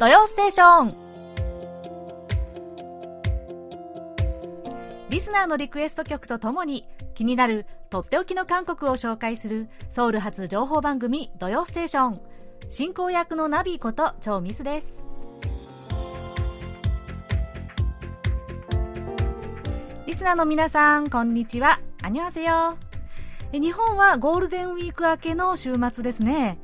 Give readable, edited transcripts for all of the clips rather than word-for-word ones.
土曜ステーション。リスナーのリクエスト曲とともに気になるとっておきの韓国を紹介するソウル発情報番組土曜ステーション、進行役のナビことチョウミスです。リスナーの皆さん、こんにちは。アニョハセヨ。日本はゴールデンウィーク明けの週末ですね。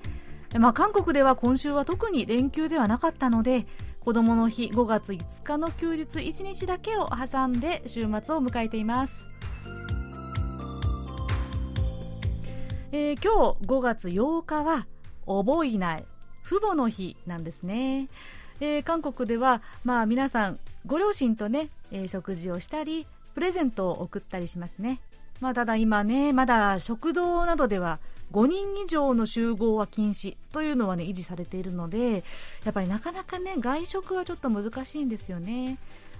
韓国では今週は特に連休ではなかったので、子どもの日5月5日の休日1日だけを挟んで週末を迎えています。今日5月8日は覚えない父母の日なんですね。韓国では、皆さんご両親とね、食事をしたりプレゼントを送ったりしますね。ただ今ね、まだ食堂などでは5人以上の集合は禁止というのはね、維持されているので、やっぱりなかなかね、外食はちょっと難しいんですよね。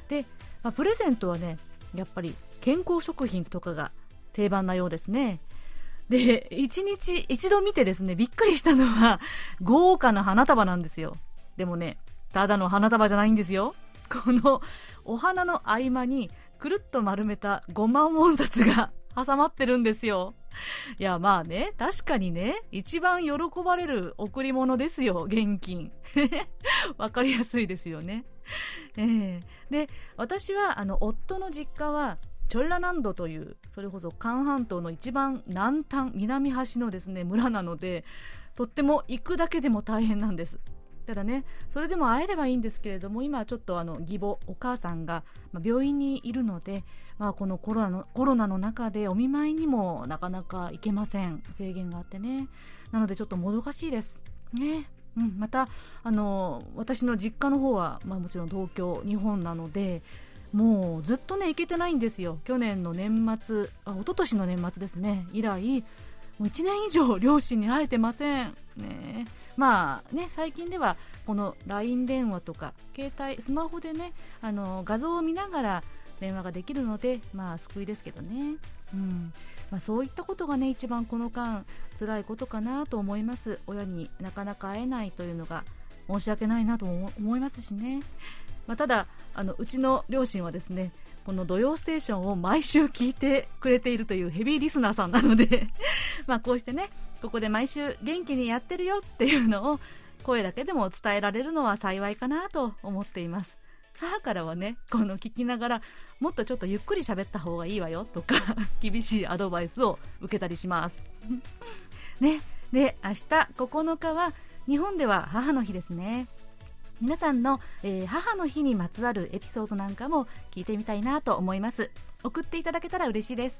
で、プレゼントはね、やっぱり健康食品とかが定番なようですね。で、1日一度見てですね、びっくりしたのは豪華な花束なんですよ。でもね、ただの花束じゃないんですよ。このお花の合間にくるっと丸めた5万ウォン札が挟まってるんですよ。いや、ね、確かにね、一番喜ばれる贈り物ですよ、現金。わかりやすいですよね。で、私は夫の実家はチョンラ南道という、それこそ韓半島の一番南端、南端のですね、村なので、とっても行くだけでも大変なんです。ただね、それでも会えればいいんですけれども、今ちょっと義母、お母さんが病院にいるので、このコロナの中でお見舞いにもなかなか行けません。制限があってね。なのでちょっともどかしいですね。また私の実家の方は、もちろん東京、日本なので、もうずっとね、行けてないんですよ。去年の年末、一昨年の年末ですね、以来もう1年以上両親に会えてませんね。最近ではこの LINE 電話とか携帯、スマホでね、画像を見ながら電話ができるので、救いですけどね。そういったことがね、一番この間辛いことかなと思います。親になかなか会えないというのが申し訳ないなと思いますしね。ただうちの両親はですね、この土曜ステーションを毎週聞いてくれているというヘビーリスナーさんなのでこうしてね、ここで毎週元気にやってるよっていうのを声だけでも伝えられるのは幸いかなと思っています。母からはね、この聞きながらもっとちょっとゆっくり喋った方がいいわよとか厳しいアドバイスを受けたりしますね。で、明日9日は日本では母の日ですね。皆さんの、母の日にまつわるエピソードなんかも聞いてみたいなと思います。送っていただけたら嬉しいです。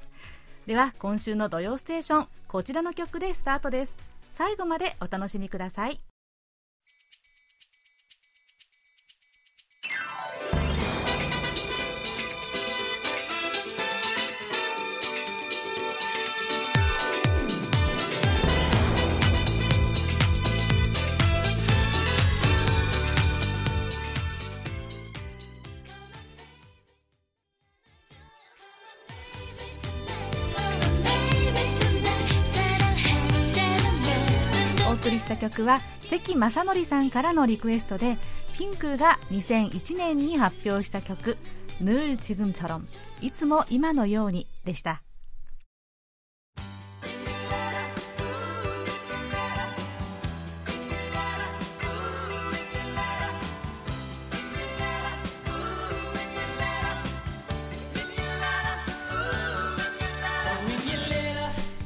では今週の土曜ステーション、こちらの曲でスタートです。最後までお楽しみください。曲は関正則さんからのリクエストで、ピンクが2001年に発表した曲「ヌールチズムチョロンいつも今のように」でした。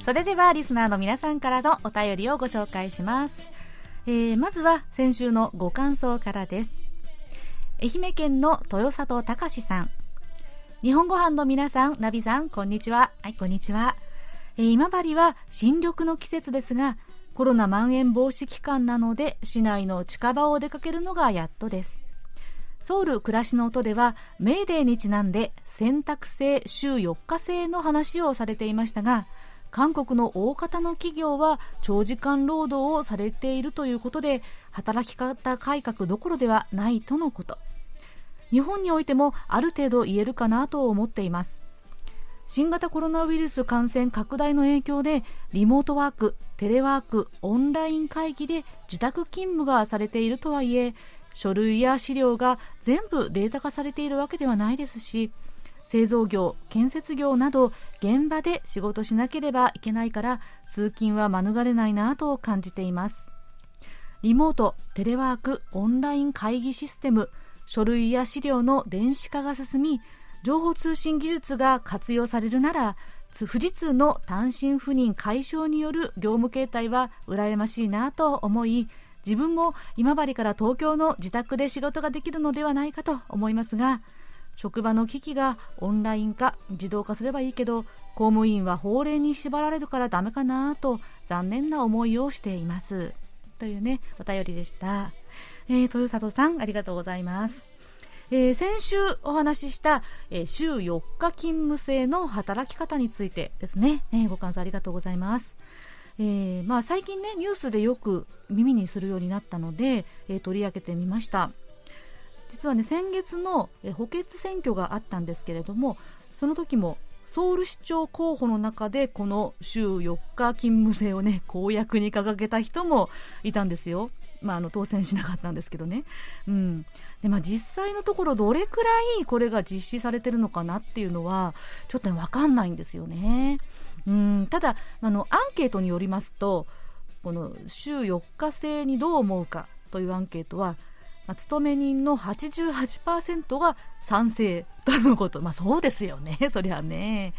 それではリスナーの皆さんからのお便りをご紹介します。まずは先週のご感想からです。愛媛県の豊里隆さん、日本ご飯の皆さん、ナビさん、こんにちは。はい、こんにちは。今治は新緑の季節ですが、コロナまん延防止期間なので市内の近場を出かけるのがやっとです。ソウル暮らしの音ではメーデーにちなんで選択制、週4日制の話をされていましたが、韓国の大方の企業は長時間労働をされているということで、働き方改革どころではないとのこと。日本においてもある程度言えるかなと思っています。新型コロナウイルス感染拡大の影響でリモートワーク、テレワーク、オンライン会議で自宅勤務がされているとはいえ、書類や資料が全部データ化されているわけではないですし、製造業、建設業など現場で仕事しなければいけないから通勤は免れないなと感じています。リモート、テレワーク、オンライン会議システム、書類や資料の電子化が進み、情報通信技術が活用されるなら、富士通の単身赴任解消による業務形態は羨ましいなと思い、自分も今治から東京の自宅で仕事ができるのではないかと思いますが、職場の機器がオンライン化、自動化すればいいけど、公務員は法令に縛られるからダメかなと残念な思いをしていますというね、お便りでした。豊里さん、ありがとうございます。先週お話しした、週4日勤務制の働き方についてですね、ご感想ありがとうございます。最近ね、ニュースでよく耳にするようになったので、取り上げてみました。実はね、先月の補欠選挙があったんですけれども、その時もソウル市長候補の中でこの週4日勤務制をね、公約に掲げた人もいたんですよ。当選しなかったんですけどね、で実際のところどれくらいこれが実施されてるのかなっていうのはちょっと分かんないんですよね。ただアンケートによりますと、この週4日制にどう思うかというアンケートは、勤め人の 88% が賛成とのこと。そうですよね、そりゃね。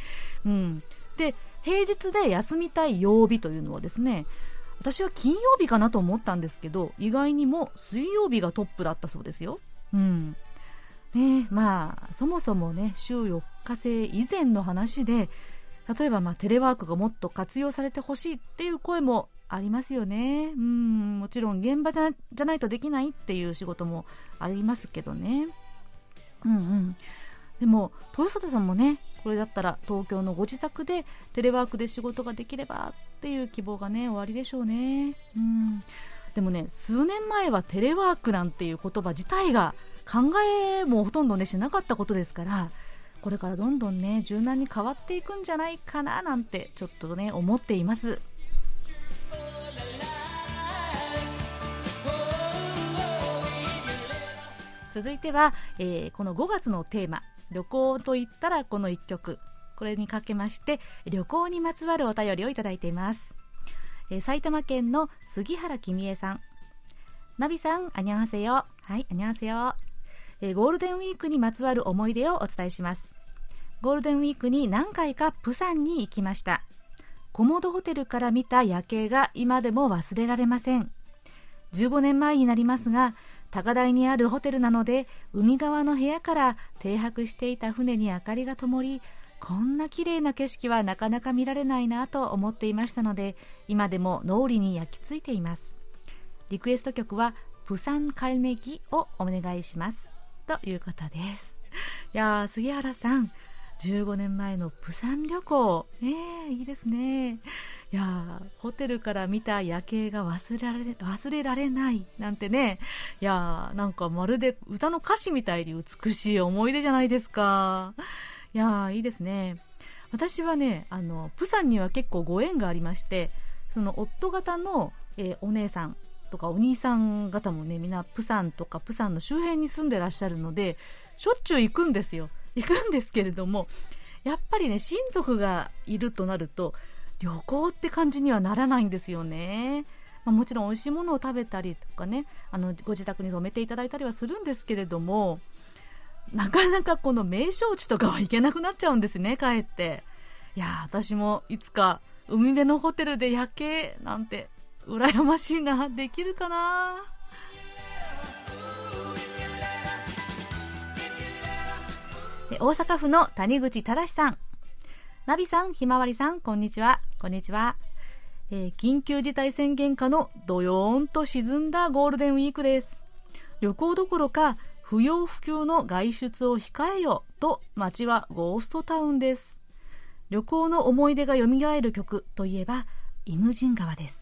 で、平日で休みたい曜日というのはですね、私は金曜日かなと思ったんですけど、意外にも水曜日がトップだったそうですよ。そもそもね、週4日制以前の話で、例えばテレワークがもっと活用されてほしいっていう声もありますよね。もちろん現場じゃないとできないっていう仕事もありますけどね。でも豊里さんもね、これだったら東京のご自宅でテレワークで仕事ができればっていう希望がね、おありでしょうね。でもね、数年前はテレワークなんていう言葉自体が考えもほとんどねしなかったことですから、これからどんどんね柔軟に変わっていくんじゃないかななんてちょっとね思っています。続いては、この5月のテーマ、旅行といったらこの1曲、これにかけまして旅行にまつわるお便りをいただいています。埼玉県の杉原君恵さん、ナビさん、あにゃんせよ。はい、あにゃんせよ。ゴールデンウィークにまつわる思い出をお伝えします。ゴールデンウィークに何回か釜山に行きました。コモドホテルから見た夜景が今でも忘れられません。15年前になりますが、高台にあるホテルなので、海側の部屋から停泊していた船に明かりが灯り、こんな綺麗な景色はなかなか見られないなと思っていましたので、今でも脳裏に焼き付いています。リクエスト曲はプサンカルメギをお願いしますということです。いや、杉原さん、15年前のプサン旅行、いいですね。いや、ホテルから見た夜景が忘れられないなんてね。いや、なんかまるで歌の歌詞みたいに美しい思い出じゃないですか。いや、いいですね。私はね、プサンには結構ご縁がありまして、その夫方の、お姉さんとかお兄さん方もね、みんなプサンとかプサンの周辺に住んでらっしゃるので、しょっちゅう行くんですよ。行くんですけれども、やっぱりね、親族がいるとなると旅行って感じにはならないんですよね。もちろん美味しいものを食べたりとかね、ご自宅に泊めていただいたりはするんですけれども、なかなかこの名勝地とかは行けなくなっちゃうんですね、かえって。いや、私もいつか海辺のホテルで夜景なんて羨ましいな、できるかな。大阪府の谷口忠さん、ナビさん、ひまわりさん、こんにちは。こんにちは。緊急事態宣言下のどよーんと沈んだゴールデンウィークです。旅行どころか不要不急の外出を控えよと街はゴーストタウンです。旅行の思い出がよみがえる曲といえばイムジン川です。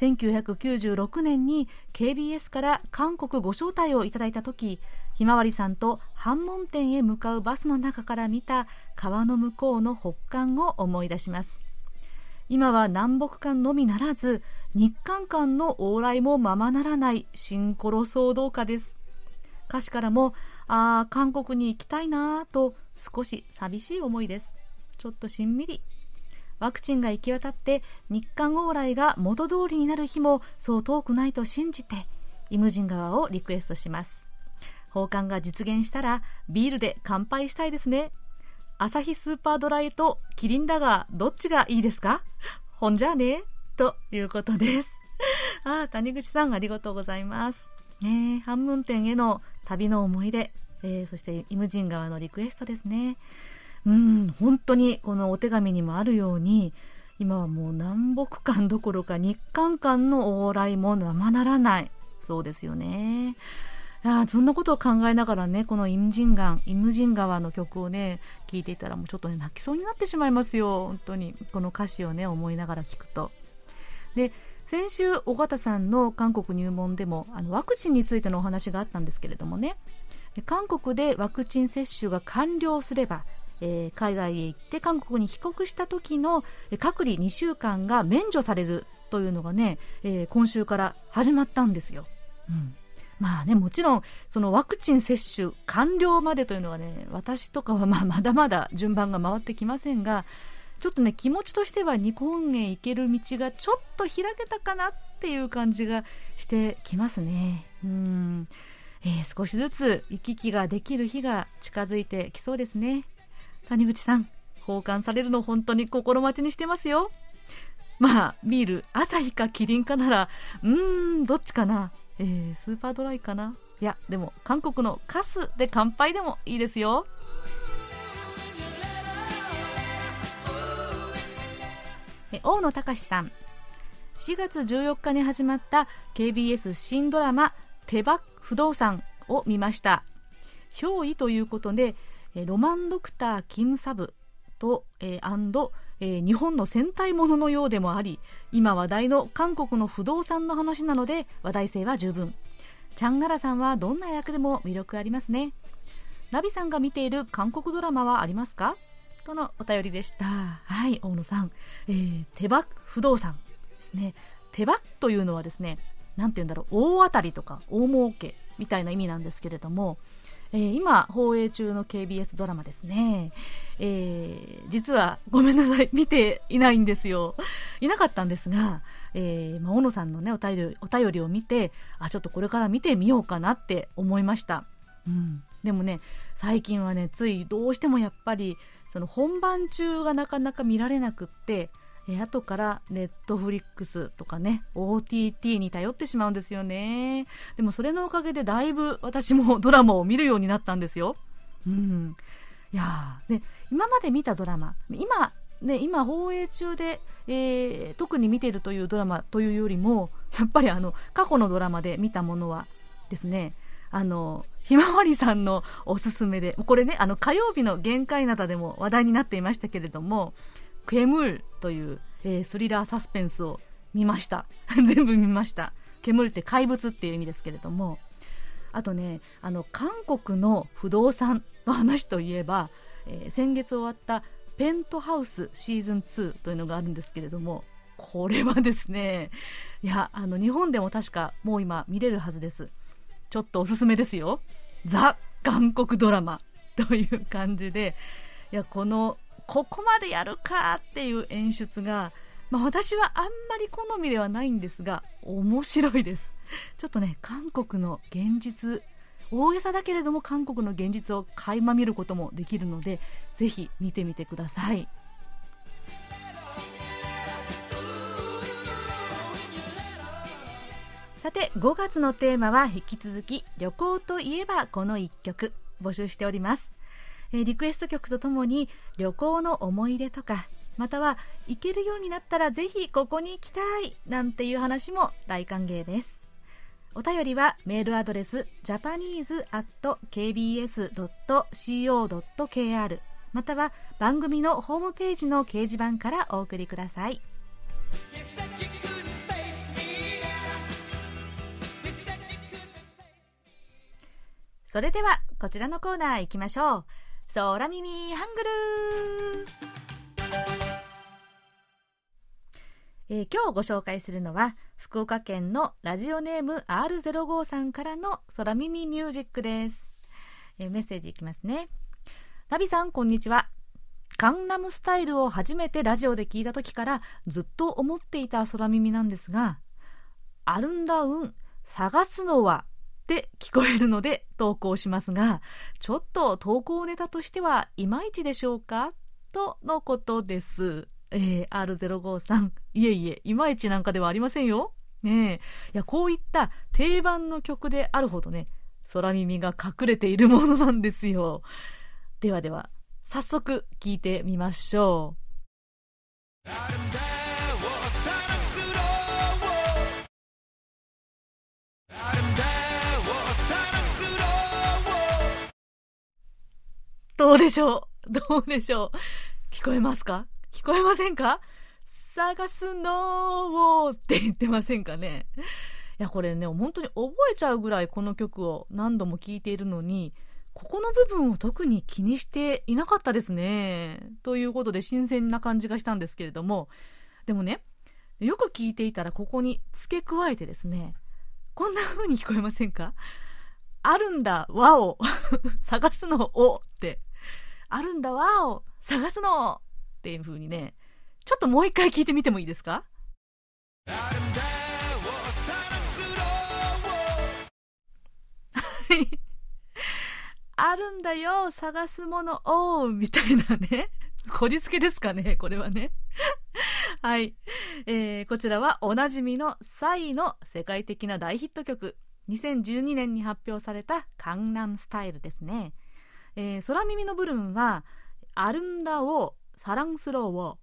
1996年に KBS から韓国ご招待をいただいた時、ひまわりさんと半門店へ向かうバスの中から見た川の向こうの北韓を思い出します。今は南北間のみならず日韓間の往来もままならないシンコロ騒動下です。歌詞からも韓国に行きたいなと少し寂しい思いです。ちょっとしんみり。ワクチンが行き渡って日韓往来が元通りになる日もそう遠くないと信じてイムジン側をリクエストします。訪韓が実現したらビールで乾杯したいですね。アサヒスーパードライとキリンだがどっちがいいですか？ほんじゃねということです。谷口さんありがとうございます、半分店への旅の思い出、そしてイムジン側のリクエストですね。本当にこのお手紙にもあるように今はもう南北間どころか日韓間の往来もままならないそうですよね。そんなことを考えながらね、このイムジン川の曲をね聴いていたらもうちょっと、泣きそうになってしまいますよ。本当にこの歌詞をね思いながら聴くと。で、先週尾形さんの韓国入門でもワクチンについてのお話があったんですけれどもね、韓国でワクチン接種が完了すれば海外へ行って韓国に帰国した時の隔離2週間が免除されるというのがね、今週から始まったんですよ、もちろんそのワクチン接種完了までというのはね、私とかはまだまだ順番が回ってきませんが、ちょっとね気持ちとしては日本へ行ける道がちょっと開けたかなっていう感じがしてきますね。少しずつ行き来ができる日が近づいてきそうですね。谷口さん、訪韓されるの本当に心待ちにしてますよ。ビールアサヒかキリンかならどっちかな、スーパードライかな、でも韓国のカスで乾杯でもいいですよ。大野隆さん、4月14日に始まった KBS 新ドラマ手羽不動産を見ました。憑依ということでロマンドクターキムサブと、日本の戦隊もののようでもあり、今話題の韓国の不動産の話なので話題性は十分。チャンガラさんはどんな役でも魅力ありますね。ナビさんが見ている韓国ドラマはありますか？とのお便りでした。はい、大野さん、手羽不動産ですね。手羽というのはですね、なんて言うんだろう、大当たりとか大儲けみたいな意味なんですけれども、今放映中の KBS ドラマですね、実はごめんなさい見ていないんですよ。いなかったんですが、小野さんの、ね、お便りを見てちょっとこれから見てみようかなって思いました、でもね最近はねついどうしてもやっぱりその本番中がなかなか見られなくって、後からネットフリックスとかね OTT に頼ってしまうんですよね。でもそれのおかげでだいぶ私もドラマを見るようになったんですよ、今まで見たドラマ、今放映中で、特に見ているというドラマというよりもやっぱり過去のドラマで見たものはですね、ひまわりさんのおすすめで、これね火曜日の限界などでも話題になっていましたけれども、クエムールという、スリラーサスペンスを見ました全部見ました。ケムールって怪物っていう意味ですけれども、あとね韓国の不動産の話といえば、先月終わったペントハウスシーズン2というのがあるんですけれども、これはですね日本でも確かもう今見れるはずです。ちょっとおすすめですよ。ザ・韓国ドラマという感じで、ここまでやるかっていう演出が、私はあんまり好みではないんですが面白いです。ちょっとね韓国の現実、大げさだけれども韓国の現実を垣間見ることもできるのでぜひ見てみてください。さて5月のテーマは引き続き旅行といえばこの1曲募集しております。リクエスト曲とともに旅行の思い出とか、または行けるようになったらぜひここに行きたいなんていう話も大歓迎です。お便りはメールアドレス japanese@kbs.co.kr または番組のホームページの掲示板からお送りください。それではこちらのコーナー行きましょう。空耳ハングル。今日ご紹介するのは福岡県のラジオネーム R05 さんからの空耳ミュージックです。メッセージいきますね。ナビさんこんにちは。ガンナムスタイルを初めてラジオで聞いた時からずっと思っていた空耳なんですが、あるんだうん探すのはって聞こえるので投稿しますが、ちょっと投稿ネタとしてはいまいちでしょうかとのことです。R05 さん、いえいえ、いまいちなんかではありませんよ、ね、えいやこういった定番の曲であるほどね、空耳が隠れているものなんですよ。ではでは早速聞いてみましょう。どうでしょう、聞こえますか？聞こえませんか？探すのーって言ってませんかね。いやこれね、本当に覚えちゃうぐらいこの曲を何度も聴いているのに、ここの部分を特に気にしていなかったですね。ということで新鮮な感じがしたんですけれども、でもね、よく聴いていたらここに付け加えてですね、こんな風に聞こえませんか？あるんだわを探すのをって、あるんだわを探すのっていう風にね、ちょっともう一回聞いてみてもいいですか？あるんだよ探すものをみたいなね、こじつけですかね、これはね。はい、こちらはおなじみのサイの世界的な大ヒット曲、2012年に発表された江南スタイルですね。空耳の部分はあるんだをサランスローを、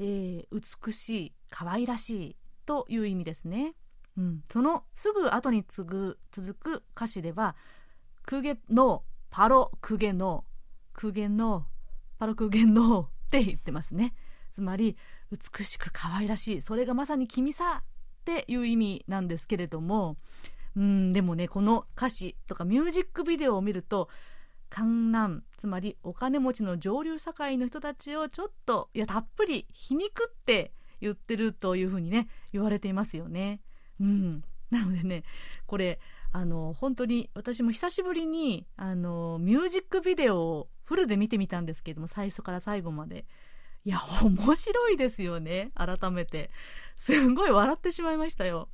美しい可愛らしいという意味ですね、うん、そのすぐ後に続く歌詞ではクゲのパロクゲのクゲのパロクゲのって言ってますね。つまり美しく可愛らしい、それがまさに君さっていう意味なんですけれども、でもね、この歌詞とかミュージックビデオを見ると江南、つまりお金持ちの上流社会の人たちをちょっと、いやたっぷり皮肉って言ってるというふうにね言われていますよね、なのでね、これ本当に私も久しぶりにミュージックビデオをフルで見てみたんですけれども、最初から最後まで、いや面白いですよね。改めてすんごい笑ってしまいましたよ。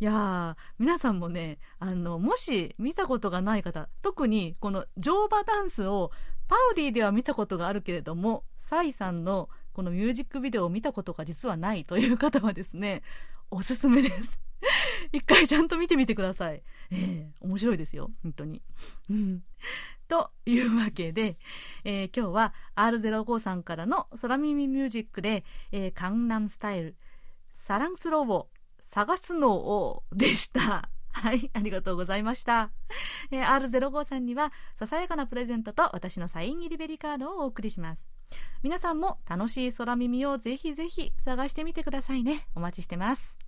いや皆さんもね、もし見たことがない方、特にこの乗馬ダンスをパロディでは見たことがあるけれども、サイさんのこのミュージックビデオを見たことが実はないという方はですね、おすすめです一回ちゃんと見てみてください、面白いですよ本当に、というわけで、今日は R05 さんからの空耳ミュージックで、江南スタイルサランスローを探すのをでした。はい、ありがとうございました、R05 さんにはささやかなプレゼントと私のサイン入りベリーカードをお送りします。皆さんも楽しい空耳をぜひぜひ探してみてくださいね。お待ちしてます。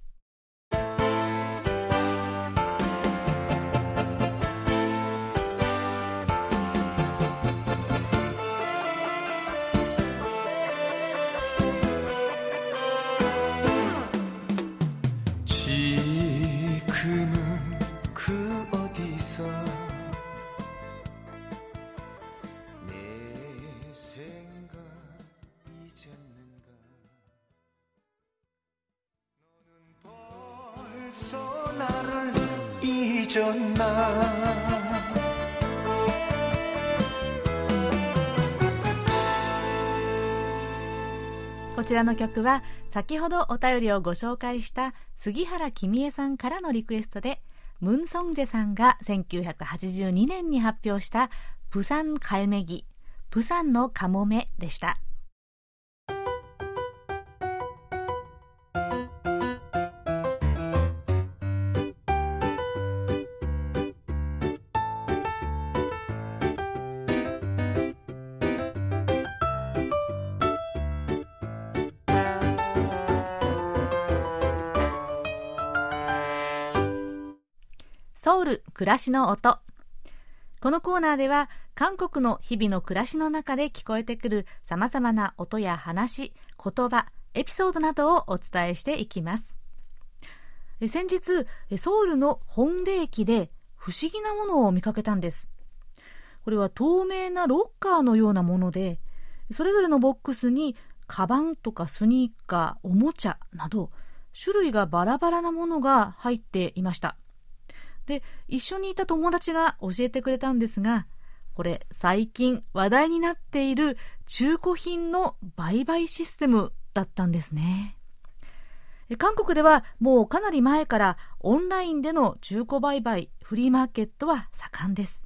こちらの曲は先ほどお便りをご紹介した杉原君恵さんからのリクエストで、ムンソンジェさんが1982年に発表したプサンカルメギ、プサンのカモメでした。ソウル暮らしの音。このコーナーでは韓国の日々の暮らしの中で聞こえてくるさまざまな音や話、言葉、エピソードなどをお伝えしていきます。先日ソウルの弘大駅で不思議なものを見かけたんです。これは透明なロッカーのようなもので、それぞれのボックスにカバンとかスニーカー、おもちゃなど種類がバラバラなものが入っていました。で、一緒にいた友達が教えてくれたんですが、これ最近話題になっている中古品の売買システムだったんですね。韓国ではもうかなり前からオンラインでの中古売買、フリーマーケットは盛んです。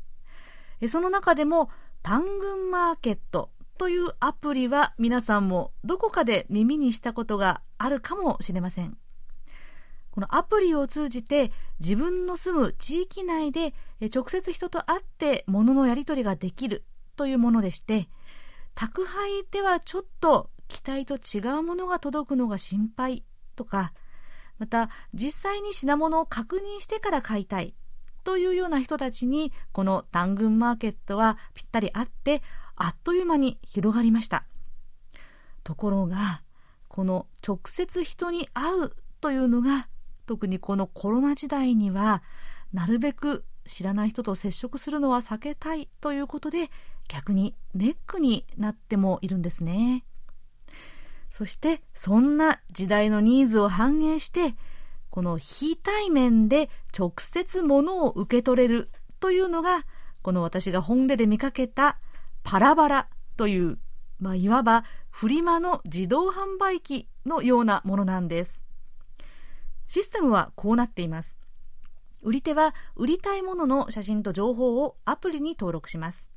その中でもタングンマーケットというアプリは皆さんもどこかで耳にしたことがあるかもしれません。このアプリを通じて自分の住む地域内で直接人と会って物のやり取りができるというものでして、宅配ではちょっと期待と違うものが届くのが心配とか、また実際に品物を確認してから買いたいというような人たちにこのタングンマーケットはぴったりあって、あっという間に広がりました。ところがこの直接人に会うというのが、特にこのコロナ時代にはなるべく知らない人と接触するのは避けたいということで、逆にネックになってもいるんですね。そしてそんな時代のニーズを反映して、この非対面で直接物を受け取れるというのが、この私が本で見かけたパラバラという、いわばフリマの自動販売機のようなものなんです。システムはこうなっています。売り手は売りたいものの写真と情報をアプリに登録します。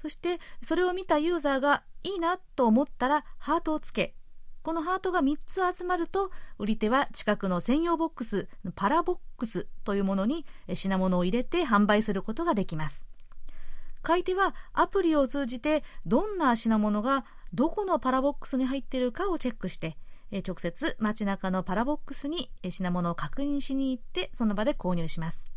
そしてそれを見たユーザーがいいなと思ったらハートをつけ、このハートが3つ集まると売り手は近くの専用ボックス、パラボックスというものに品物を入れて販売することができます。買い手はアプリを通じてどんな品物がどこのパラボックスに入っているかをチェックして、直接街中のパラボックスに品物を確認しに行って、その場で購入します。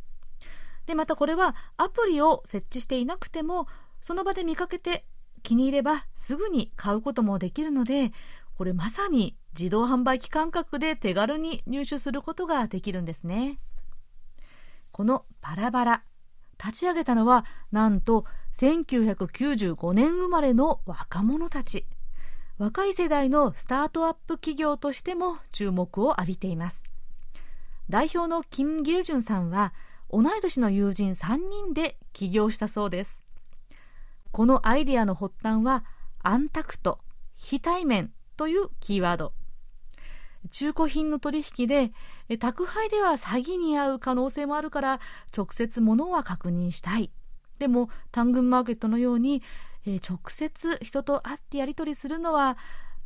でまたこれはアプリを設置していなくても、その場で見かけて気に入ればすぐに買うこともできるので、これまさに自動販売機感覚で手軽に入手することができるんですね。このパラバラ、立ち上げたのはなんと1995年生まれの若者たち。若い世代のスタートアップ企業としても注目を浴びています。代表のキム・ギルジュンさんは同い年の友人3人で起業したそうです。このアイデアの発端はアンタクト、非対面というキーワード。中古品の取引で宅配では詐欺に遭う可能性もあるから直接物は確認したい。でもタングンマーケットのように直接人と会ってやり取りするのは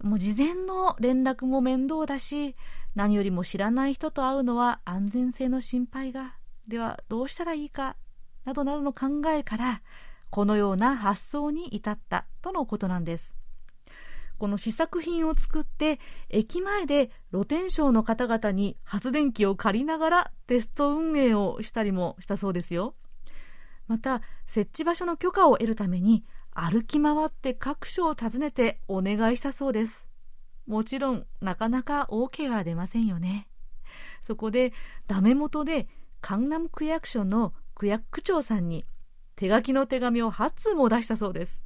もう事前の連絡も面倒だし、何よりも知らない人と会うのは安全性の心配が、ではどうしたらいいかなどなどの考えから、このような発想に至ったとのことなんです。この試作品を作って駅前で露天商の方々に発電機を借りながらテスト運営をしたりもしたそうですよ。また設置場所の許可を得るために歩き回って各所を訪ねてお願いしたそうです。もちろんなかなか OK は出ませんよね。そこでダメ元で江南区役所の区役区長さんに手書きの手紙を8通も出したそうです。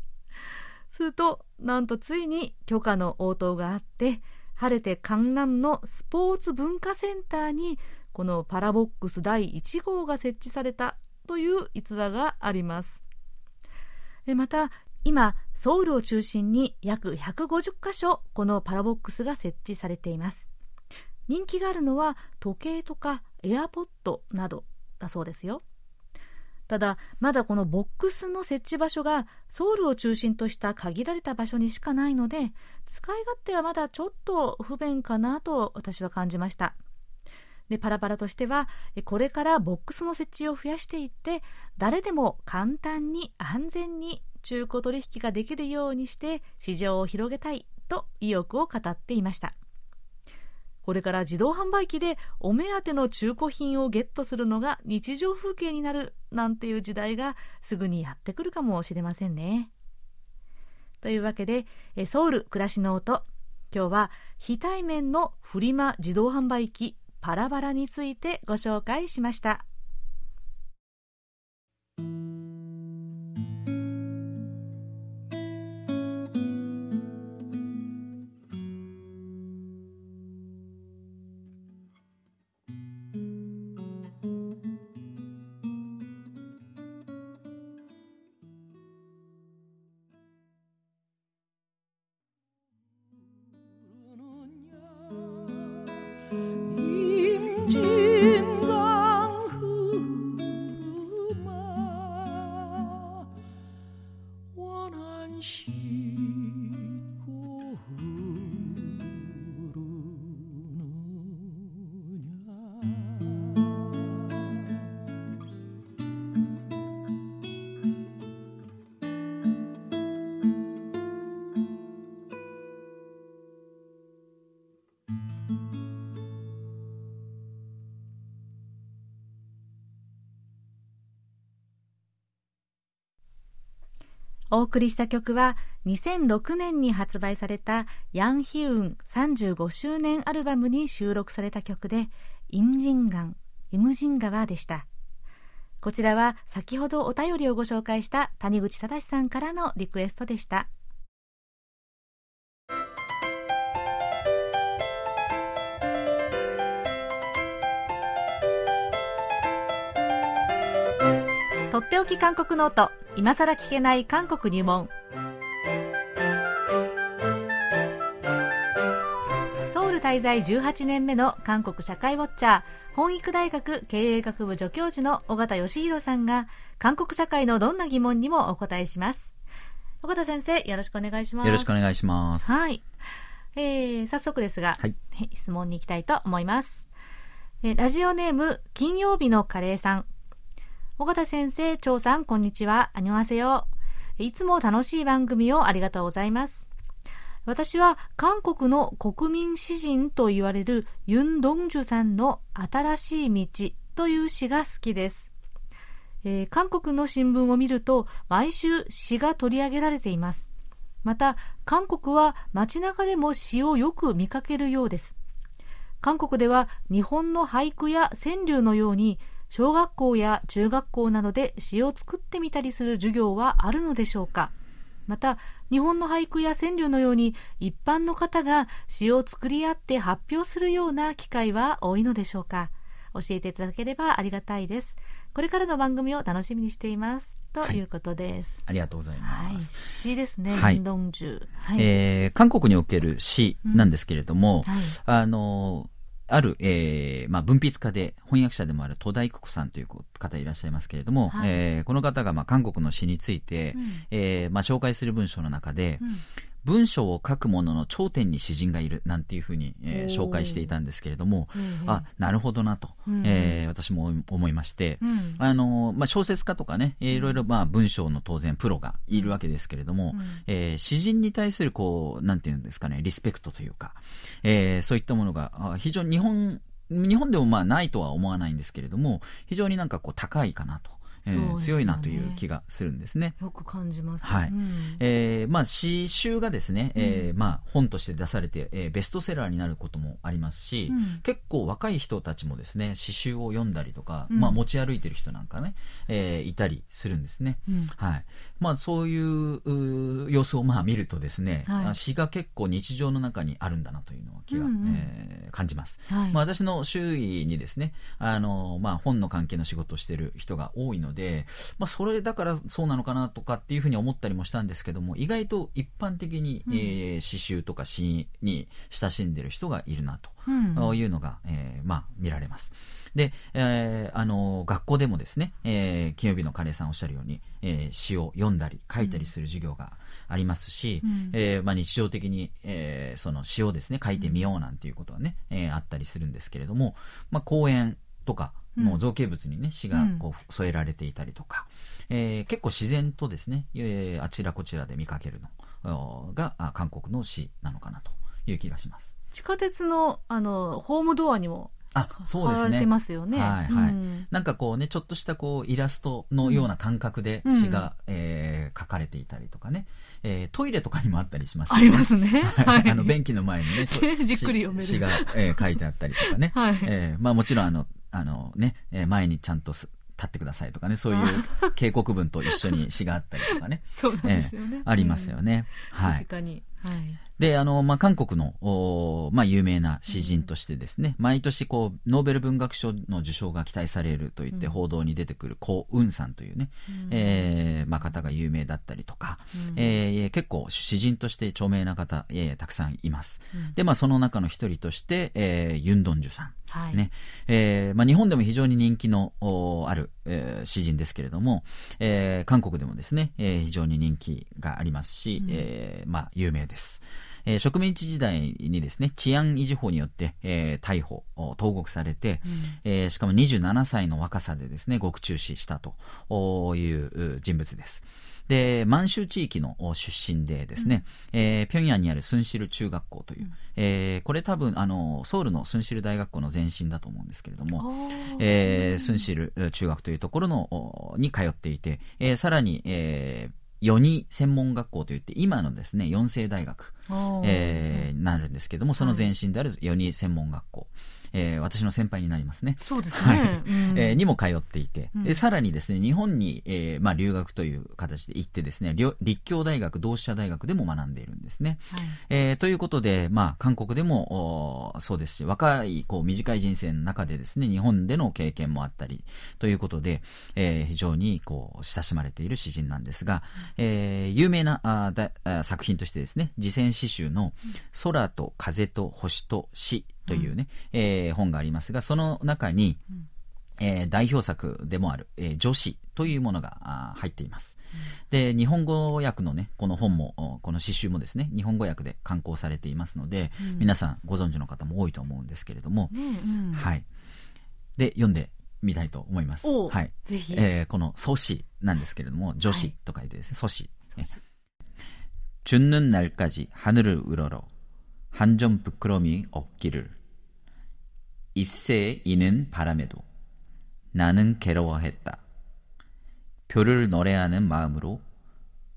するとなんとついに許可の応答があって、晴れて江南のスポーツ文化センターにこのパラボックス第1号が設置されたという逸話があります。また今ソウルを中心に約150カ所このパラボックスが設置されています。人気があるのは時計とかエアポッドなどだそうですよ。ただまだこのボックスの設置場所がソウルを中心とした限られた場所にしかないので、使い勝手はまだちょっと不便かなと私は感じました。でパラパラとしてはこれからボックスの設置を増やしていって、誰でも簡単に安全に中古取引ができるようにして市場を広げたいと意欲を語っていました。これから自動販売機でお目当ての中古品をゲットするのが日常風景になるなんていう時代がすぐにやってくるかもしれませんね。というわけでソウル暮らしの音、今日は非対面のフリマ自動販売機パラバラについてご紹介しました。お送りした曲は2006年に発売されたヤン・ヒウン35周年アルバムに収録された曲でイムジン川でした。こちらは先ほどお便りをご紹介した谷口忠さんからのリクエストでした。とっておき韓国ノート、今さら聞けない韓国入門。ソウル滞在18年目の韓国社会ウォッチャー、本育大学経営学部助教授の尾形義弘さんが韓国社会のどんな疑問にもお答えします。尾形先生、よろしくお願いします。よろしくお願いします、はい早速ですが、はい、質問に行きたいと思います。ラジオネーム金曜日のカレーさん、尾形先生、張さん、こんにちは。안녕하세요。いつも楽しい番組をありがとうございます。私は韓国の国民詩人と言われるユン・ドンジュさんの新しい道という詩が好きです。韓国の新聞を見ると毎週詩が取り上げられています。また韓国は街中でも詩をよく見かけるようです。韓国では日本の俳句や川柳のように小学校や中学校などで詩を作ってみたりする授業はあるのでしょうか。また日本の俳句や川柳のように一般の方が詩を作り合って発表するような機会は多いのでしょうか。教えていただければありがたいです。これからの番組を楽しみにしていますということです、はい、ありがとうございます、はい、詩ですね、はい、韓国における詩なんですけれども、うんはい、ある、文筆家で翻訳者でもある戸田育子さんという方いらっしゃいますけれども、はいこの方が韓国の詩について、うん紹介する文章の中で、うん、文章を書く者の頂点に詩人がいるなんていうふうに、紹介していたんですけれども、あ、なるほどなと、私も思いまして、うん小説家とかね、いろいろ文章の当然プロがいるわけですけれども、詩人に対するなんていうんですかね、リスペクトというか、そういったものが非常に日本でもないとは思わないんですけれども、非常に高いかなと。強いなという気がするんですね。よく感じます、はい詩集がですね、本として出されて、ベストセラーになることもありますし、結構若い人たちもですね詩集を読んだりとか、持ち歩いてる人なんかね、いたりするんですね、そういう様子を見るとですね、詩が結構日常の中にあるんだなというのは気が、感じます、私の周囲にですね本の関係の仕事をしている人が多いので、それだからそうなのかなとかっていうふうに思ったりもしたんですけども、意外と一般的に、詩集とか詩に親しんでる人がいるなというのが、見られます。で、学校でもですね、金曜日のカレーさんおっしゃるように、詩を読んだり書いたりする授業がありますし、日常的に、その詩をですね書いてみようなんていうことはね、あったりするんですけれども、講演とかもう造形物にね詩が添えられていたりとか、結構自然とですね、あちらこちらで見かけるのが韓国の詩なのかなという気がします。地下鉄のホームドアにもあ、そうですね。貼られてますよね。はいはい。うん、なんかこうね、ちょっとしたこうイラストのような感覚で詩が、うん、書かれていたりとかね、トイレとかにもあったりしますよね。ありますね。はい、便器の前にね、じっくり読める詩が、書いてあったりとかね。はい、まあもちろんね、前にちゃんと立ってくださいとかね、そういう警告文と一緒に詩があったりとかね。そうなんですよね。ありますよね。うん、はい。確かに。はい。でまあ、韓国の、まあ、有名な詩人としてですね、うん、毎年こうノーベル文学賞の受賞が期待されるといって報道に出てくるコ・ウンさんというね、うんまあ、方が有名だったりとか、うん結構詩人として著名な方、たくさんいます、うんでまあ、その中の一人として、ユン・ドンジュさん、はいねまあ、日本でも非常に人気のある、詩人ですけれども、韓国でもですね、非常に人気がありますし、うんまあ、有名です。植民地時代にですね治安維持法によって、逮捕投獄されて、うんしかも27歳の若さでですね獄中死したという人物です。で満州地域の出身でですね、うん平壌にあるスンシル中学校という、うんこれ多分ソウルのスンシル大学校の前身だと思うんですけれども、スンシル中学というところに通っていて、さらに、ヨニ専門学校といって今のですねヨンセイ大学になるんですけども、その前身であるヨニ専門学校、はい私の先輩になりますね。そうですね、はいうんにも通っていて、でさらにですね日本に、まあ、留学という形で行ってですね立教大学同志社大学でも学んでいるんですね、はいということで、まあ、韓国でもそうですし若いこう短い人生の中でですね日本での経験もあったりということで、非常にこう親しまれている詩人なんですが、有名な作品としてですね自選詩集の空と風と星と詩というね、本がありますが、その中に、代表作でもある、女子というものが入っています、うん、で日本語訳のねこの本もこの詩集もですね日本語訳で刊行されていますので、うん、皆さんご存知の方も多いと思うんですけれども、うんうん、はいで読んでみたいと思います。はい、ぜひ、このソシなんですけれども女子と書いてですね、はい、ソシ죽는날까지하늘을우러러한점부끄러움이없기를입새에 이는 바람에도 나는 괴로워했다. 별을 노래하는 마음으로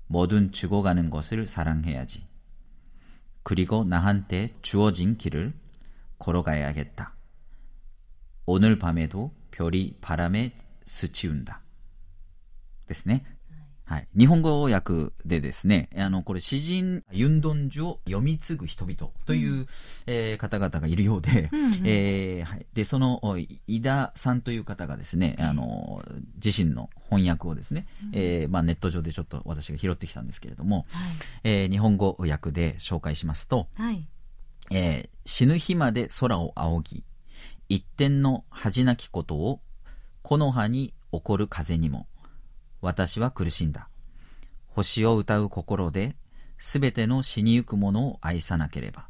뭐든 죽어가는 것을 사랑해야지. 그리고 나한테 주어진 길을 걸어가야겠다. 오늘 밤에도 별이 바람에 스치운다. ですね。はい、日本語訳でですねこれ詩人ユン・ドンジュを読み継ぐ人々という、うん方々がいるようで、うんうんはい、でその井田さんという方がですね自身の翻訳をですね、うんまあ、ネット上でちょっと私が拾ってきたんですけれども、はい日本語訳で紹介しますと、はい死ぬ日まで空を仰ぎ一点の恥なきことを木の葉に起こる風にも私は苦しんだ。星を歌う心で、すべての死にゆくものを愛さなければ、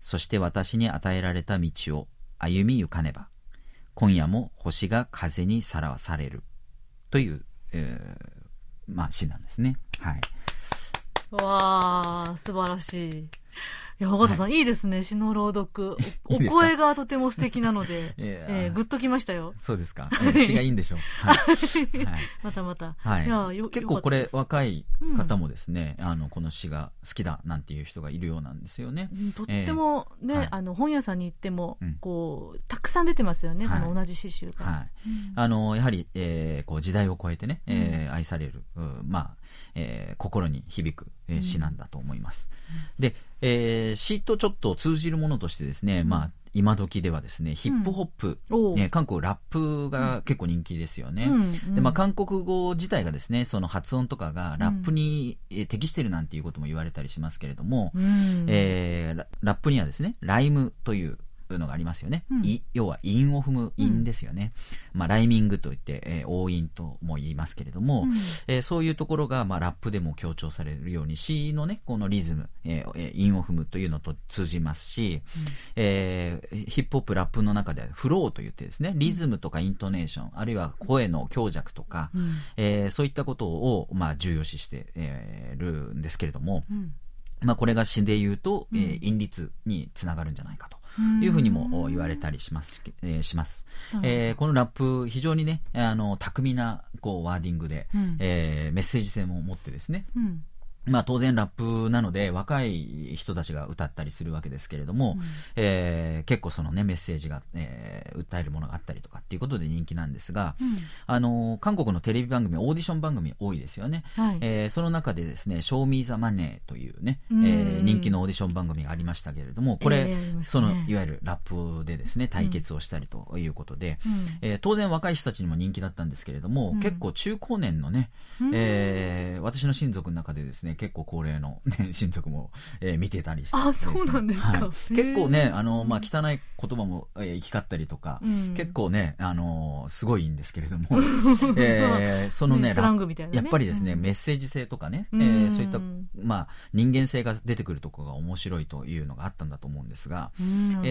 そして私に与えられた道を歩みゆかねば、今夜も星が風にさらされるという、まあ詩なんですね。はい。わあ、素晴らしい。尾形さん、はい、いいですね詩の朗読お声がとても素敵なのでグッときましたよ。そうですか、詩がいいんでしょうはい、はい、またまた、はい、いや結構これ若い方もですね、うん、この詩が好きだなんていう人がいるようなんですよね、うん、とってもね、はい、本屋さんに行っても、うん、こうたくさん出てますよね、はい、この同じ詩集が、はいうん、やはり、こう時代を超えてね、愛される、まあ心に響く、詩なんだと思います、うん、で、詩とちょっと通じるものとしてですね、うんまあ、今時ではですねヒップホップ、うんね、韓国ラップが結構人気ですよね、うんうんでまあ、韓国語自体がですねその発音とかがラップに適してるなんていうことも言われたりしますけれども、うんラップにはですねライムというのがありますよね、うん、要は韻を踏む韻ですよね、うんまあ、ライミングといって、応韻とも言いますけれども、うんそういうところが、まあ、ラップでも強調されるように詩のねこのリズム、韻を踏むというのと通じますし、うんヒップホップラップの中ではフローといってですねリズムとかイントネーションあるいは声の強弱とか、うんそういったことを、まあ、重要視して、るんですけれども、うんまあ、これが詩でいうと、韻律につながるんじゃないかというふうにも言われたりします。このラップ非常にね、巧みなこうワーディングで、メッセージ性も持ってですね、まあ、当然ラップなので若い人たちが歌ったりするわけですけれども、結構そのねメッセージが、訴えるものがあったりとかっていうことで人気なんですが、韓国のテレビ番組オーディション番組多いですよね、その中でですね Show Me the Money というね、人気のオーディション番組がありましたけれども、これ、そのいわゆるラップでですね対決をしたりということで、当然若い人たちにも人気だったんですけれども、結構中高年のね、私の親族の中でですね結構高齢の、親族も、見てたりして、そうなんですか、結構ねまあ、汚い言葉も、行き交ったりとか、結構ね、すごいんですけれども、その ね、 ねやっぱりですね、メッセージ性とかね、そういった、まあ、人間性が出てくるところが面白いというのがあったんだと思うんですが、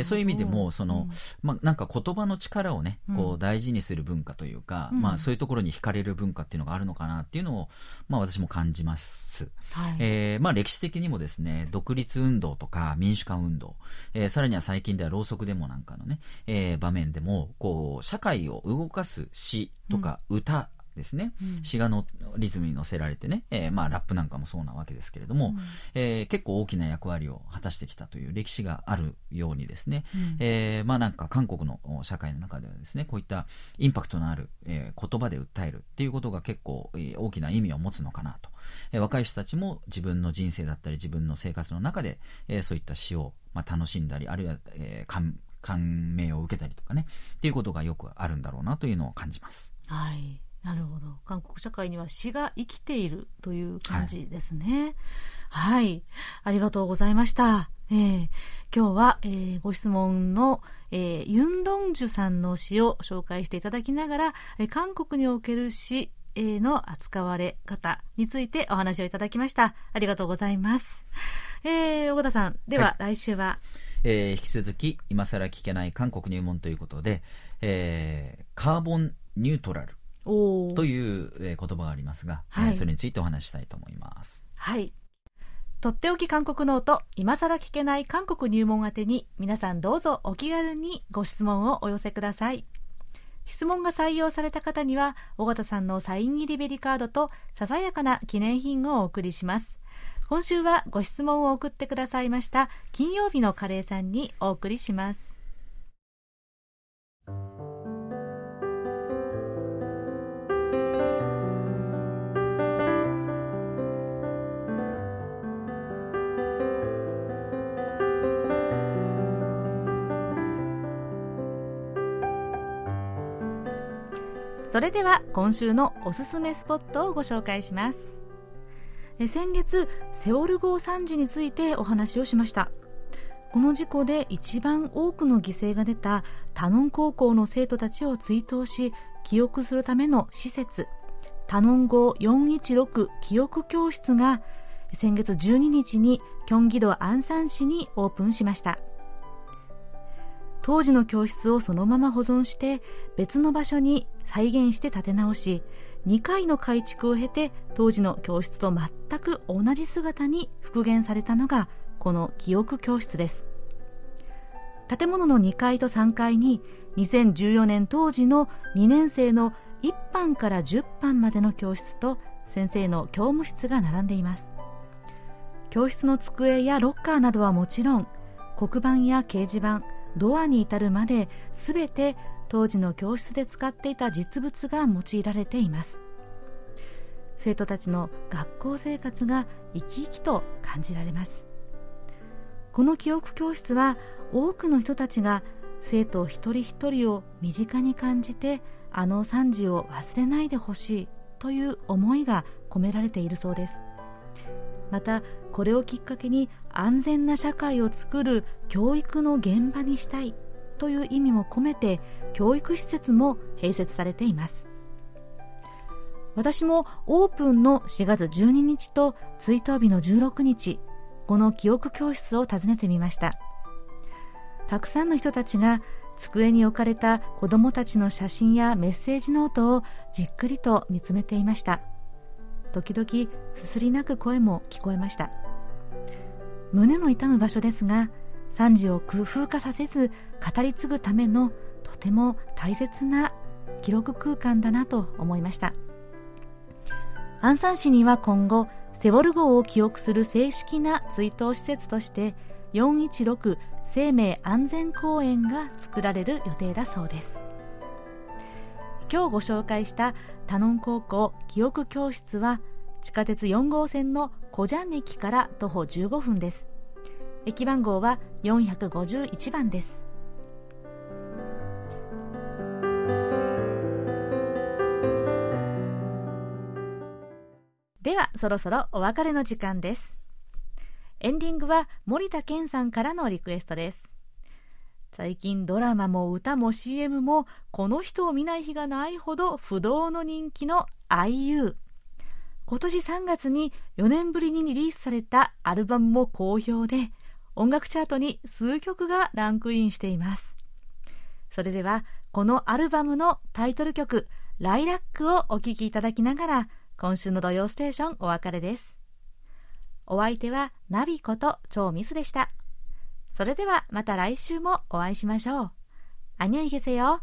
そういう意味でもその、まあ、なんか言葉の力をねこう大事にする文化というか、まあ、そういうところに惹かれる文化っていうのがあるのかなっていうのを、まあ、私も感じます。まあ、歴史的にもですね独立運動とか民主化運動、さらには最近ではろうそくデモなんかのね、場面でもこう社会を動かす詩とか歌ですね、詩がのリズムに乗せられてね、まあ、ラップなんかもそうなわけですけれども、結構大きな役割を果たしてきたという歴史があるようにですね、まあ、なんか韓国の社会の中ではですねこういったインパクトのある、言葉で訴えるっていうことが結構、大きな意味を持つのかなと、若い人たちも自分の人生だったり自分の生活の中で、そういった詩を、まあ、楽しんだりあるいは、感銘を受けたりとかねっていうことがよくあるんだろうなというのを感じます。なるほど、韓国社会には詩が生きているという感じですね。ありがとうございました。今日は、ご質問の、ユンドンジュさんの詩を紹介していただきながら、韓国における詩の扱われ方についてお話をいただきました。ありがとうございます。小田さんでは、来週は、引き続き今更聞けない韓国入門ということで、カーボンニュートラルという言葉がありますが、それについてお話したいと思います。とっておき韓国ノート、今更聞けない韓国入門宛てに皆さんどうぞお気軽にご質問をお寄せください。質問が採用された方には尾形さんのサイン入りベリカードとささやかな記念品をお送りします。今週はご質問を送ってくださいました金曜日のカレーさんにお送りします。それでは今週のおすすめスポットをご紹介します。先月セウォル号惨事についてお話をしました。この事故で一番多くの犠牲が出たタノン高校の生徒たちを追悼し記憶するための施設タノン号416記憶教室が先月12日にキョンギ道アンサン市にオープンしました。当時の教室をそのまま保存して別の場所に再現して建て直し、2回の改築を経て当時の教室と全く同じ姿に復元されたのがこの記憶教室です。建物の2階と3階に2014年当時の2年生の1班から10班までの教室と先生の教務室が並んでいます。教室の机やロッカーなどはもちろん黒板や掲示板、ドアに至るまで全て当時の教室で使っていた実物が用いられています。生徒たちの学校生活が生き生きと感じられます。この記憶教室は多くの人たちが生徒一人一人を身近に感じてあの惨事を忘れないでほしいという思いが込められているそうです。またこれをきっかけに安全な社会を作る教育の現場にしたいという意味も込めて教育施設も併設されています。私もオープンの4月12日と追悼日の16日この記憶教室を訪ねてみました。たくさんの人たちが机に置かれた子どもたちの写真やメッセージノートをじっくりと見つめていました。時々すすり泣く声も聞こえました。胸の痛む場所ですが惨事を工夫化させず語り継ぐためのとても大切な記録空間だなと思いました。アンサン市には今後セウォル号を記憶する正式な追悼施設として416生命安全公園が作られる予定だそうです。今日ご紹介したタノン高校記憶教室は地下鉄4号線のコジャン駅から徒歩15分です。駅番号は451番です。ではそろそろお別れの時間です。エンディングは森田健さんからのリクエストです。最近ドラマも歌も CM もこの人を見ない日がないほど不動の人気の IU、 今年3月に4年ぶりにリリースされたアルバムも好評で音楽チャートに数曲がランクインしています。それではこのアルバムのタイトル曲LILACをお聴きいただきながら今週の土曜ステーションお別れです。お相手はナビこと超ミスでした。それではまた来週もお会いしましょう。アニョイゲセヨ。